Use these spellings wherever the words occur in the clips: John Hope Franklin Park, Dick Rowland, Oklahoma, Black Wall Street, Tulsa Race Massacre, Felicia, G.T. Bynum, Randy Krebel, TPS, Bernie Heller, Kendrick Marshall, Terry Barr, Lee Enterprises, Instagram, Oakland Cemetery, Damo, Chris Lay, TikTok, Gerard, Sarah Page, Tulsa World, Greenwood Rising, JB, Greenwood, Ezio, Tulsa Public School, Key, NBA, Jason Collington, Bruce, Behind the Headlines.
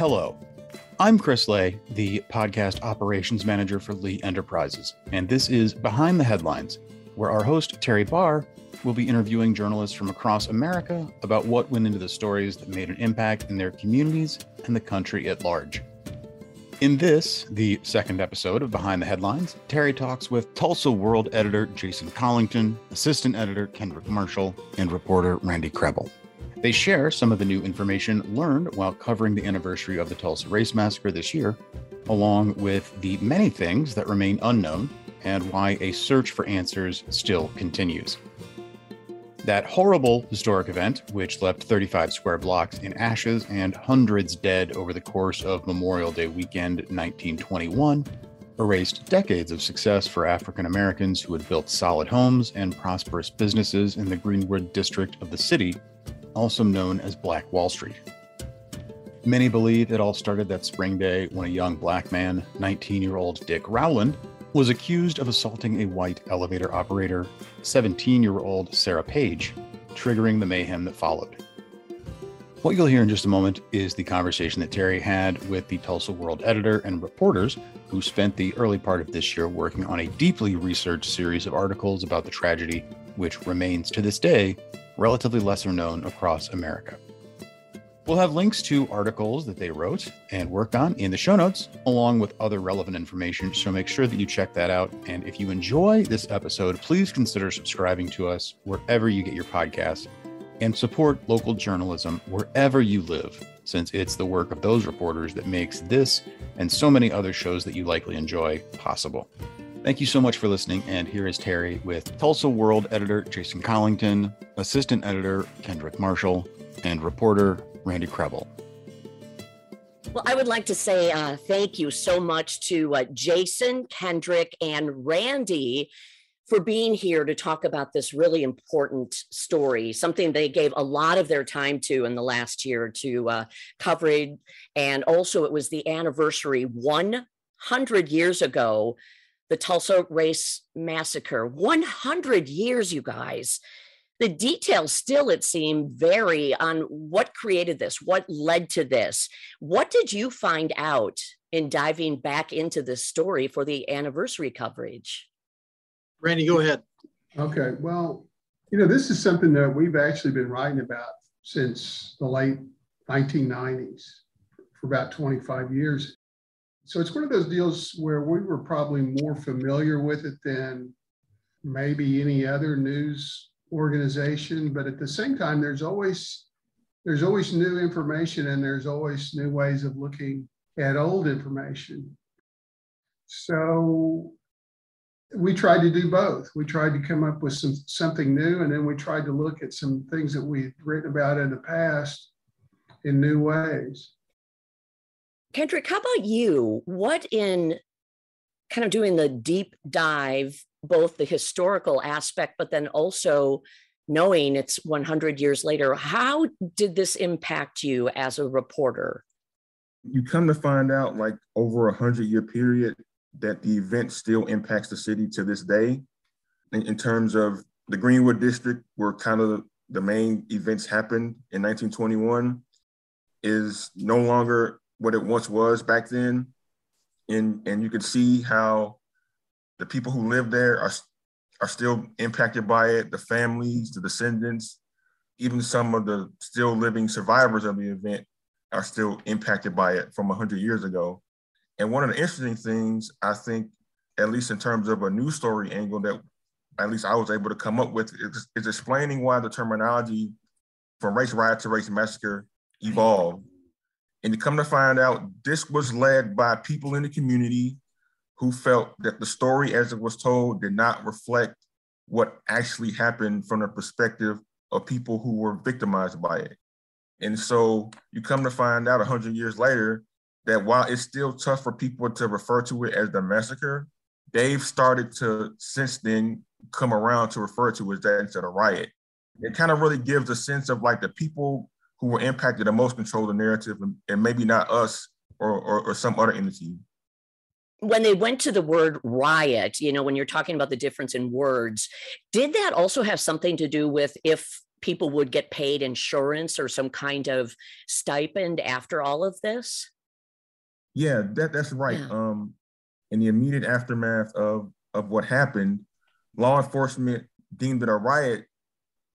Hello, I'm Chris Lay, the podcast operations manager for Lee Enterprises, and this is Behind the Headlines, where our host, Terry Barr, will be interviewing journalists from across America about what went into the stories that made an impact in their communities and the country at large. In this, the second episode of Behind the Headlines, Terry talks with Tulsa World editor Jason Collington, assistant editor Kendrick Marshall, and reporter Randy Krebel. They share some of the new information learned while covering the anniversary of the Tulsa Race Massacre this year, along with the many things that remain unknown and why a search for answers still continues. That horrible historic event, which left 35 square blocks in ashes and hundreds dead over the course of Memorial Day weekend 1921, erased decades of success for African Americans who had built solid homes and prosperous businesses in the Greenwood district of the city, also known as Black Wall Street. Many believe it all started that spring day when a young black man, 19-year-old Dick Rowland, was accused of assaulting a white elevator operator, 17-year-old Sarah Page, triggering the mayhem that followed. What you'll hear in just a moment is the conversation that Terry had with the Tulsa World editor and reporters who spent the early part of this year working on a deeply researched series of articles about the tragedy, which remains to this day relatively lesser known across America. We'll have links to articles that they wrote and worked on in the show notes, along with other relevant information, so make sure that you check that out. And if you enjoy this episode, please consider subscribing to us wherever you get your podcasts and support local journalism wherever you live, since it's the work of those reporters that makes this and so many other shows that you likely enjoy possible. Thank you so much for listening, and here is Terry with Tulsa World editor Jason Collington, assistant editor Kendrick Marshall, and reporter Randy Krebel. Well, I would like to say thank you so much to Jason, Kendrick, and Randy for being here to talk about this really important story, something they gave a lot of their time to in the last year to coverage, and also it was the anniversary 100 years ago, the Tulsa Race Massacre, 100 years, you guys. The details still, it seemed, vary on what created this, what led to this. What did you find out in diving back into this story for the anniversary coverage? Randy, go ahead. Okay, well, you know, this is something that we've actually been writing about since the late 1990s for about 25 years. So it's one of those deals where we were probably more familiar with it than maybe any other news organization. But at the same time, there's always new information, and there's always new ways of looking at old information. So we tried to do both. We tried to come up with something new, and then we tried to look at some things that we'd written about in the past in new ways. Kendrick, how about you? What in kind of doing the deep dive, both the historical aspect, but then also knowing it's 100 years later, how did this impact you as a reporter? You come to find out, like, over a 100-year period, that the event still impacts the city to this day. In terms of the Greenwood district, where kind of the main events happened in 1921, is no longer what it once was back then. And you can see how the people who live there are still impacted by it, the families, the descendants, even some of the still living survivors of the event are still impacted by it from 100 years ago. And one of the interesting things, I think, at least in terms of a news story angle that at least I was able to come up with, is explaining why the terminology from race riot to race massacre evolved. And you come to find out this was led by people in the community who felt that the story as it was told did not reflect what actually happened from the perspective of people who were victimized by it. And so you come to find out 100 years later that while it's still tough for people to refer to it as the massacre, they've started to since then come around to refer to it as that instead of riot. It kind of really gives a sense of, like, the people who were impacted the most control the narrative, and maybe not us or some other entity. When they went to the word riot, you know, when you're talking about the difference in words, did that also have something to do with if people would get paid insurance or some kind of stipend after all of this? Yeah, that's right. Yeah. In the immediate aftermath of what happened, law enforcement deemed it a riot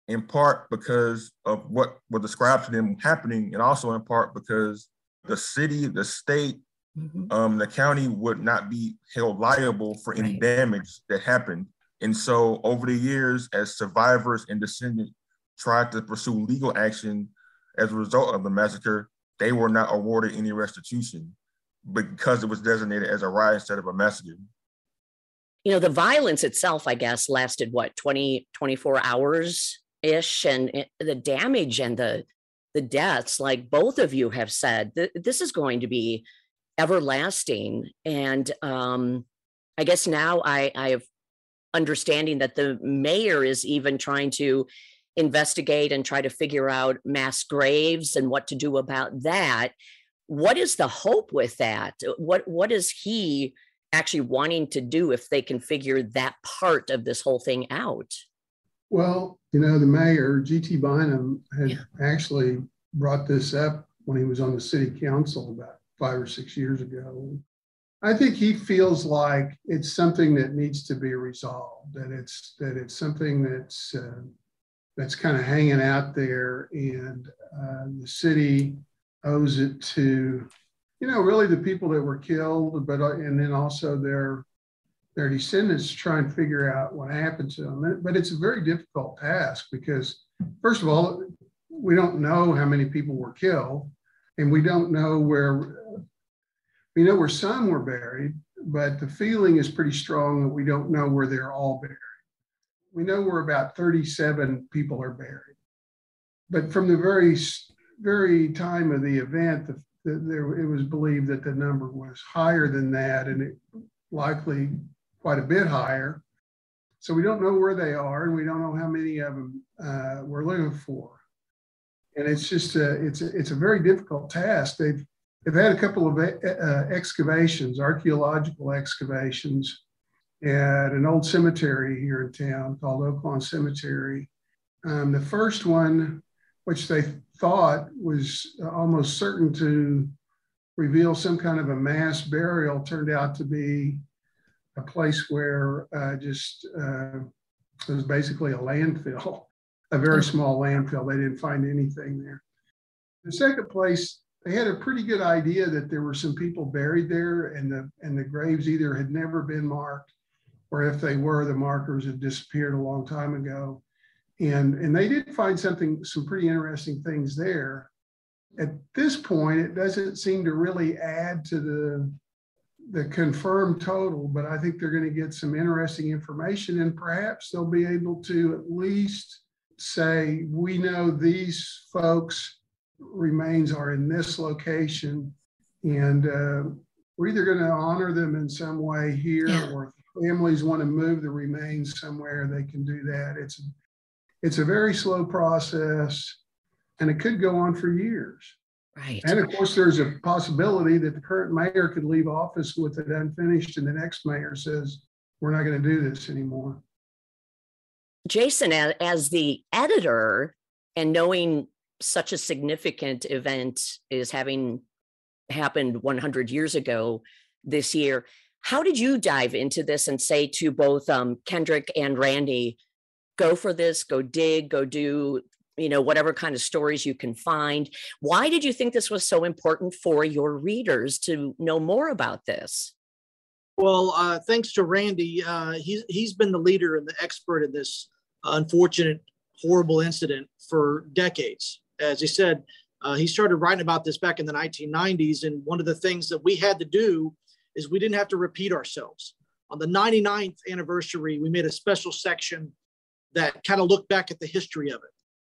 in part because of what was described to them happening, and also in part because the city, the state, the county would not be held liable for any damage that happened. And so over the years, as survivors and descendants tried to pursue legal action as a result of the massacre, they were not awarded any restitution because it was designated as a riot instead of a massacre. You know, the violence itself, I guess, lasted, 24 hours-ish? And the damage and the deaths, like both of you have said, this is going to be everlasting. And I guess now I have understanding that the mayor is even trying to investigate and try to figure out mass graves and what to do about that. What is the hope with that? What is he actually wanting to do if they can figure that part of this whole thing out? Well, you know, the mayor, G.T. Bynum, had actually brought this up when he was on the city council about 5 or 6 years ago. I think he feels like it's something that needs to be resolved, that it's something that's kind of hanging out there, and the city owes it to, you know, really the people that were killed, but and then also their descendants, to try and figure out what happened to them. But it's a very difficult task because, first of all, we don't know how many people were killed, and we don't know where some were buried, but the feeling is pretty strong that we don't know where they're all buried. We know where about 37 people are buried. But from the very, very time of the event, it was believed that the number was higher than that, and it likely quite a bit higher. So we don't know where they are, and we don't know how many of them we're looking for. And it's just it's a very difficult task. They've had a couple of excavations, archaeological excavations, at an old cemetery here in town called Oakland Cemetery. The first one, which they thought was almost certain to reveal some kind of a mass burial, turned out to be a place where it was basically a landfill, a very small landfill. They didn't find anything there. The second place, they had a pretty good idea that there were some people buried there, and the graves either had never been marked, or if they were, the markers had disappeared a long time ago. And they did find some pretty interesting things there. At this point, it doesn't seem to really add to the confirmed total, but I think they're going to get some interesting information, and perhaps they'll be able to at least say, we know these folks' remains are in this location, and we're either going to honor them in some way here, or if families want to move the remains somewhere, they can do that. It's a very slow process, and it could go on for years. Right. And of course, there's a possibility that the current mayor could leave office with it unfinished, and the next mayor says, we're not going to do this anymore. Jason, as the editor, and knowing such a significant event is having happened 100 years ago this year, how did you dive into this and say to both Kendrick and Randy, go for this, go dig, go do, you know, whatever kind of stories you can find? Why did you think this was so important for your readers to know more about this? Well, thanks to Randy, he's been the leader and the expert in this unfortunate, horrible incident for decades. As he said, he started writing about this back in the 1990s. And one of the things that we had to do is we didn't have to repeat ourselves. On the 99th anniversary, we made a special section that kind of looked back at the history of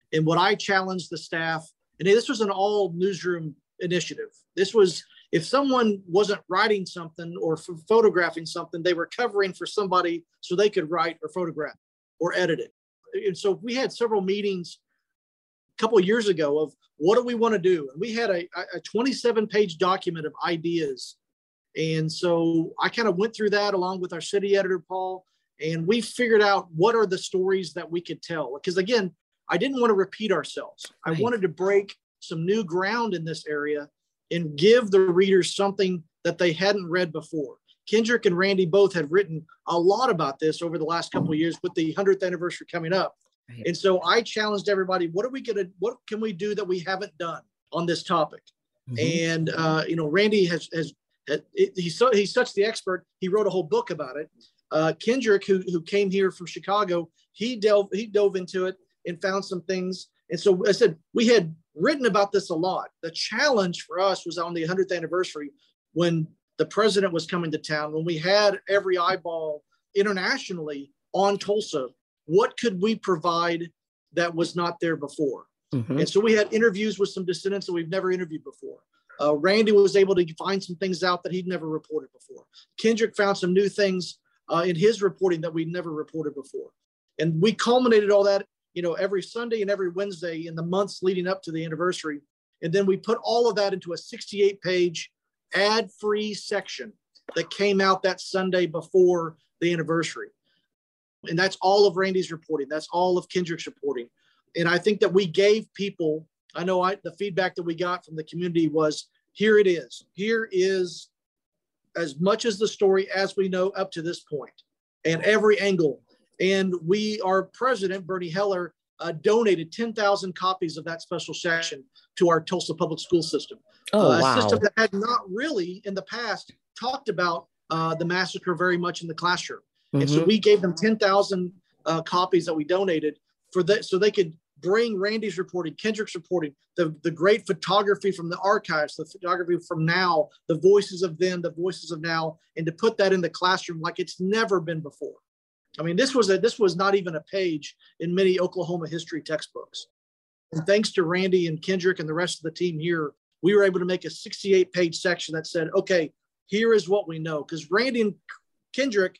it. And what I challenged the staff, and this was an all newsroom initiative. This was, if someone wasn't writing something or photographing something, they were covering for somebody so they could write or photograph or edit it. And so we had several meetings a couple of years ago of what do we want to do? And we had a 27-page document of ideas. And so I kind of went through that along with our city editor, Paul, and we figured out what are the stories that we could tell. Because again, I didn't want to repeat ourselves. Right. I wanted to break some new ground in this area and give the readers something that they hadn't read before. Kendrick and Randy both have written a lot about this over the last couple of years with the 100th anniversary coming up. Right. And so I challenged everybody, what can we do that we haven't done on this topic? Mm-hmm. And, you know, Randy he's such the expert. He wrote a whole book about it. Kendrick, who came here from Chicago, he dove into it and found some things. And so I said, we had written about this a lot. The challenge for us was on the 100th anniversary when the president was coming to town, when we had every eyeball internationally on Tulsa. What could we provide that was not there before? Mm-hmm. And so we had interviews with some dissidents that we've never interviewed before. Randy was able to find some things out that he'd never reported before. Kendrick found some new things in his reporting that we'd never reported before. And we culminated all that, you know, every Sunday and every Wednesday in the months leading up to the anniversary. And then we put all of that into a 68-page ad-free section that came out that Sunday before the anniversary. And that's all of Randy's reporting. That's all of Kendrick's reporting. And I think that we gave people, the feedback that we got from the community was, here it is. Here is as much as the story as we know up to this point and every angle. And our president, Bernie Heller, donated 10,000 copies of that special section to our Tulsa Public School system. Oh, wow. A system that had not really in the past talked about the massacre very much in the classroom. Mm-hmm. And so we gave them 10,000 copies that we donated so they could bring Randy's reporting, Kendrick's reporting, the great photography from the archives, the photography from now, the voices of then, the voices of now, and to put that in the classroom like it's never been before. I mean, this was not even a page in many Oklahoma history textbooks. And thanks to Randy and Kendrick and the rest of the team here, we were able to make a 68-page section that said, okay, here is what we know. Because Randy and Kendrick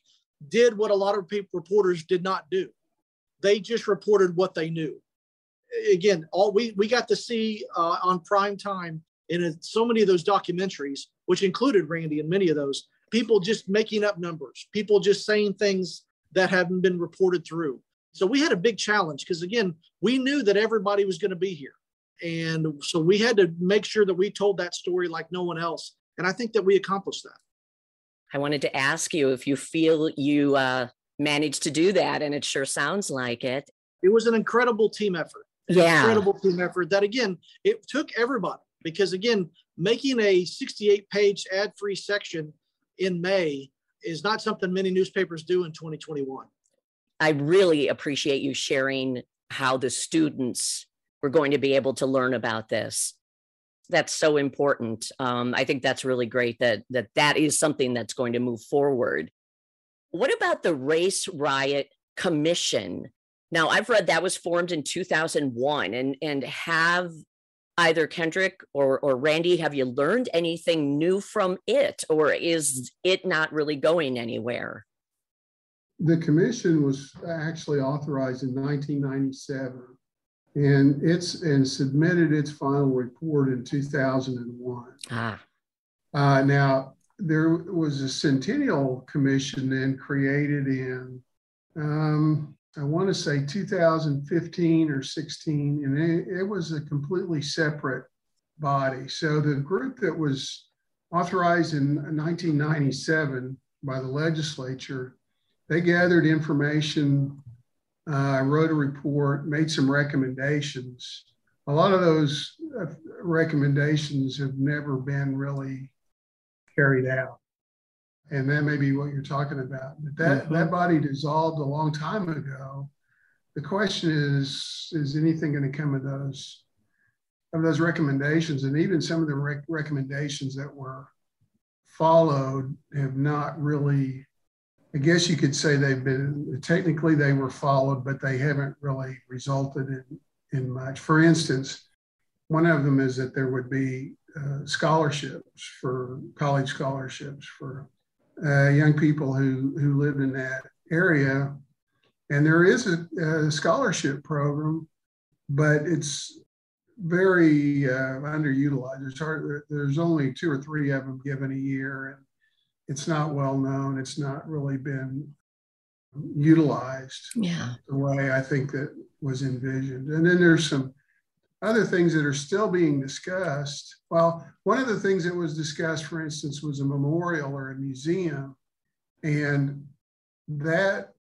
did what a lot of reporters did not do. They just reported what they knew. Again, we got to see on prime time in so many of those documentaries, which included Randy in many of those, people just making up numbers, people just saying things that haven't been reported through. So we had a big challenge because, again, we knew that everybody was going to be here. And so we had to make sure that we told that story like no one else. And I think that we accomplished that. I wanted to ask you if you feel you managed to do that, and it sure sounds like it. It was an incredible team effort. Yeah. Incredible team effort that, again, it took everybody because, again, making a 68-page ad-free section in May is not something many newspapers do in 2021. I really appreciate you sharing how the students were going to be able to learn about this. That's so important. I think that's really great that is something that's going to move forward. What about the Race Riot Commission? Now, I've read that was formed in 2001, and have either Kendrick or Randy, have you learned anything new from it, or is it not really going anywhere? The commission was actually authorized in 1997, and submitted its final report in 2001. Now, there was a Centennial Commission then created in, I want to say 2015 or 16, and it was a completely separate body. So the group that was authorized in 1997 by the legislature, they gathered information, wrote a report, made some recommendations. A lot of those recommendations have never been really carried out. And that may be what you're talking about. But that body dissolved a long time ago. The question is anything going to come of those recommendations? And even some of the recommendations that were followed have not really, I guess you could say technically they were followed, but they haven't really resulted in much. For instance, one of them is that there would be college scholarships for young people who lived in that area. And there is a scholarship program, but it's very underutilized. There's only 2 or 3 of them given a year, and it's not well known. It's not really been utilized the way I think that was envisioned. And then there's some other things that are still being discussed. Well, one of the things that was discussed, for instance, was a memorial or a museum. And that,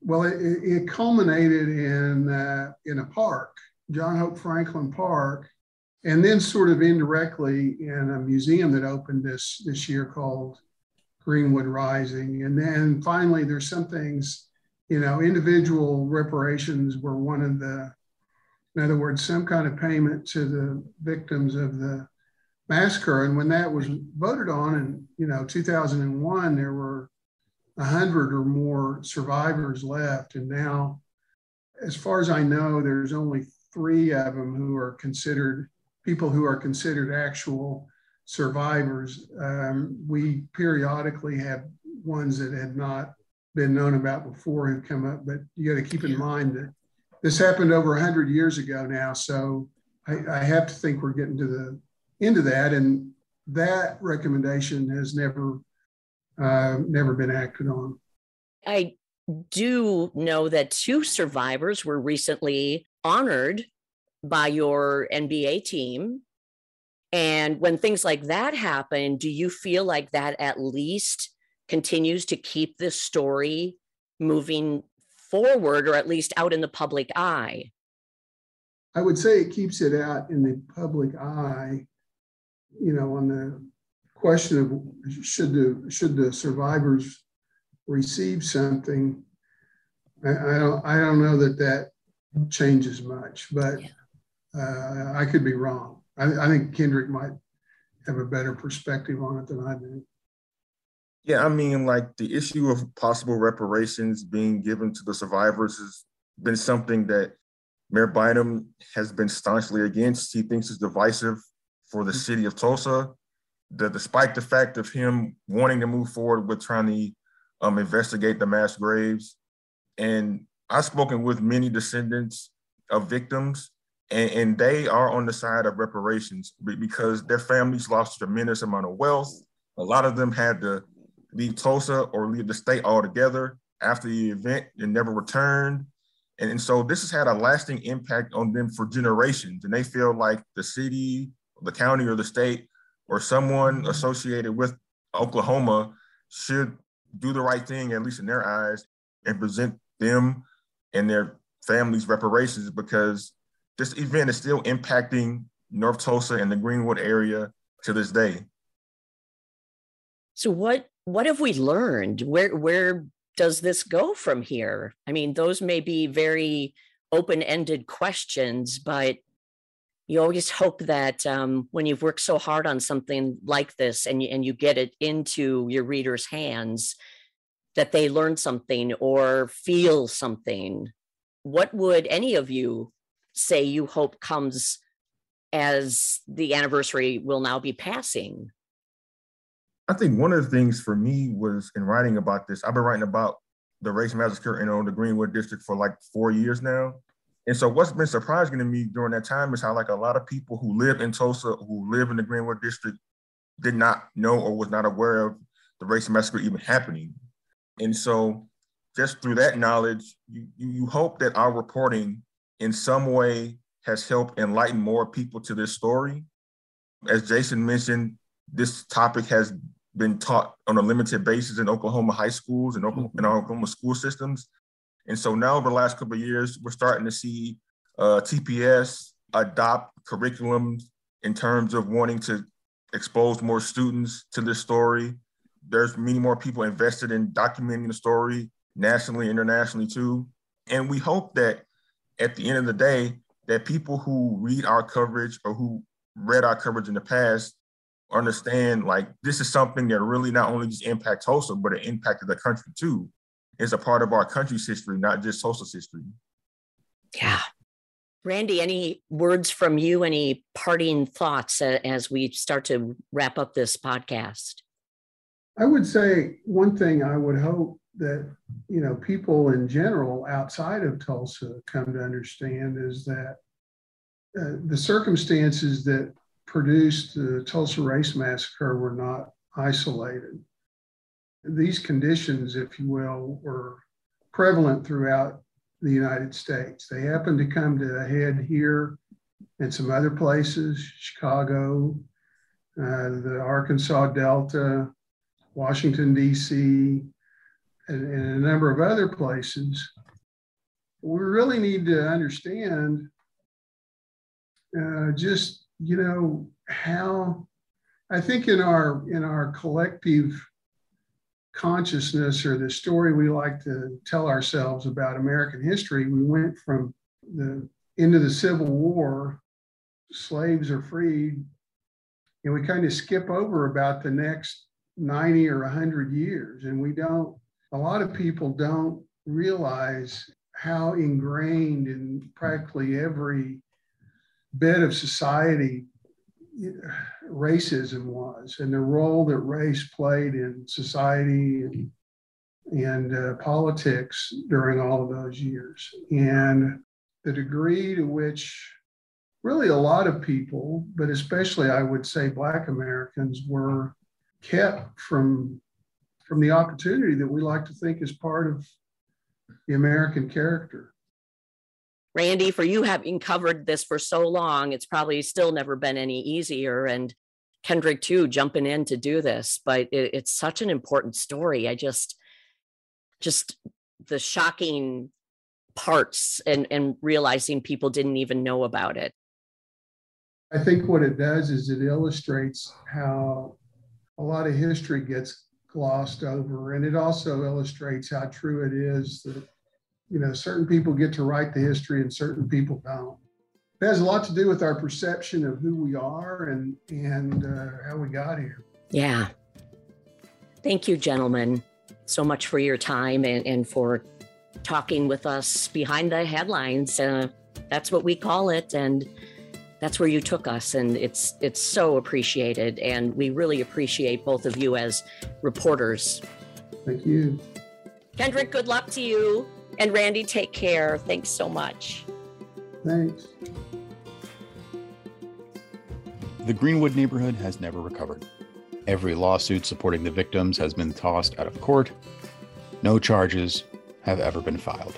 well, it culminated in a park, John Hope Franklin Park, and then sort of indirectly in a museum that opened this year called Greenwood Rising. And then finally, there's some things, individual reparations were one of the, in other words, some kind of payment to the victims of the massacre. And when that was voted on in, 2001, there were 100 or more survivors left. And now, as far as I know, there's only 3 of them who are considered, people who are considered actual survivors. We periodically have ones that had not been known about before who come up, but you got to keep in mind that this happened over 100 years ago now. So I have to think we're getting to the end of that. And that recommendation has never been acted on. I do know that 2 survivors were recently honored by your NBA team. And when things like that happen, do you feel like that at least continues to keep this story moving forward, or at least out in the public eye? I would say it keeps it out in the public eye, on the question of should the survivors receive something. I don't know that changes much, but I could be wrong. I think Kendrick might have a better perspective on it than I do. Yeah, I mean, like the issue of possible reparations being given to the survivors has been something that Mayor Bynum has been staunchly against. He thinks it's divisive for the city of Tulsa. Despite the fact of him wanting to move forward with trying to investigate the mass graves. And I've spoken with many descendants of victims, and they are on the side of reparations because their families lost a tremendous amount of wealth. A lot of them had to leave Tulsa or leave the state altogether after the event and never returned. And so this has had a lasting impact on them for generations. And they feel like the city, the county, or the state, or someone associated with Oklahoma should do the right thing, at least in their eyes, and present them and their families reparations, because this event is still impacting North Tulsa and the Greenwood area to this day. So what have we learned? Where does this go from here? I mean, those may be very open-ended questions, but you always hope that when you've worked so hard on something like this and you get it into your readers' hands, that they learn something or feel something. What would any of you say you hope comes as the anniversary will now be passing? I think one of the things for me was in writing about this, I've been writing about the race massacre in the Greenwood district for like 4 years now. And so what's been surprising to me during that time is how like a lot of people who live in Tulsa, who live in the Greenwood district, did not know or was not aware of the race massacre even happening. And so just through that knowledge, you hope that our reporting in some way has helped enlighten more people to this story. As Jason mentioned, this topic has been taught on a limited basis in Oklahoma high schools and in Oklahoma school systems. And so now over the last couple of years, we're starting to see TPS adopt curriculum in terms of wanting to expose more students to this story. There's many more people invested in documenting the story nationally, internationally too. And we hope that at the end of the day, that people who read our coverage or who read our coverage in the past understand like this is something that really not only just impacts Tulsa, but it impacted the country too. It's a part of our country's history, not just Tulsa's history. Yeah. Randy, any words from you, any parting thoughts as we start to wrap up this podcast? I would say one thing I would hope that, people in general outside of Tulsa come to understand is that the circumstances that produced the Tulsa Race Massacre were not isolated. These conditions, if you will, were prevalent throughout the United States. They happen to come to a head here and some other places, Chicago, the Arkansas Delta, Washington, D.C., and a number of other places. We really need to understand just, you know, how I think in our collective consciousness, or the story we like to tell ourselves about American history, we went from the end of the Civil War, slaves are freed, and we kind of skip over about the next 90 or 100 years. And we don't, a lot of people don't realize how ingrained in practically every bit of society racism was, and the role that race played in society and politics during all of those years, and the degree to which really a lot of people, but especially I would say Black Americans, were kept from the opportunity that we like to think is part of the American character. Randy, for you having covered this for so long, it's probably still never been any easier. And Kendrick, too, jumping in to do this. But it's such an important story. I just the shocking parts and realizing people didn't even know about it. I think what it does is it illustrates how a lot of history gets glossed over. And it also illustrates how true it is that, you know, certain people get to write the history and certain people don't. It has a lot to do with our perception of who we are and how we got here. Yeah. Thank you, gentlemen, so much for your time and for talking with us behind the headlines. That's what we call it. And that's where you took us. And it's so appreciated. And we really appreciate both of you as reporters. Thank you. Kendrick, good luck to you. And Randy, take care. Thanks so much. Thanks. The Greenwood neighborhood has never recovered. Every lawsuit supporting the victims has been tossed out of court. No charges have ever been filed.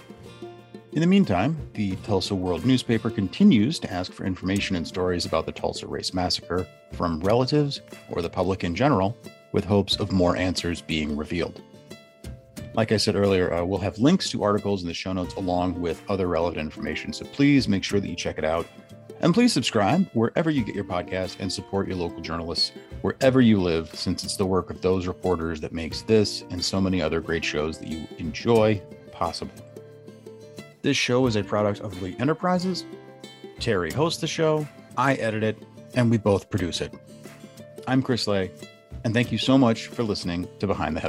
In the meantime, the Tulsa World newspaper continues to ask for information and stories about the Tulsa Race Massacre from relatives or the public in general, with hopes of more answers being revealed. Like I said earlier, we'll have links to articles in the show notes along with other relevant information. So please make sure that you check it out. And please subscribe wherever you get your podcast and support your local journalists wherever you live, since it's the work of those reporters that makes this and so many other great shows that you enjoy possible. This show is a product of Lee Enterprises. Terry hosts the show, I edit it, and we both produce it. I'm Chris Lay, and thank you so much for listening to Behind the Headlines.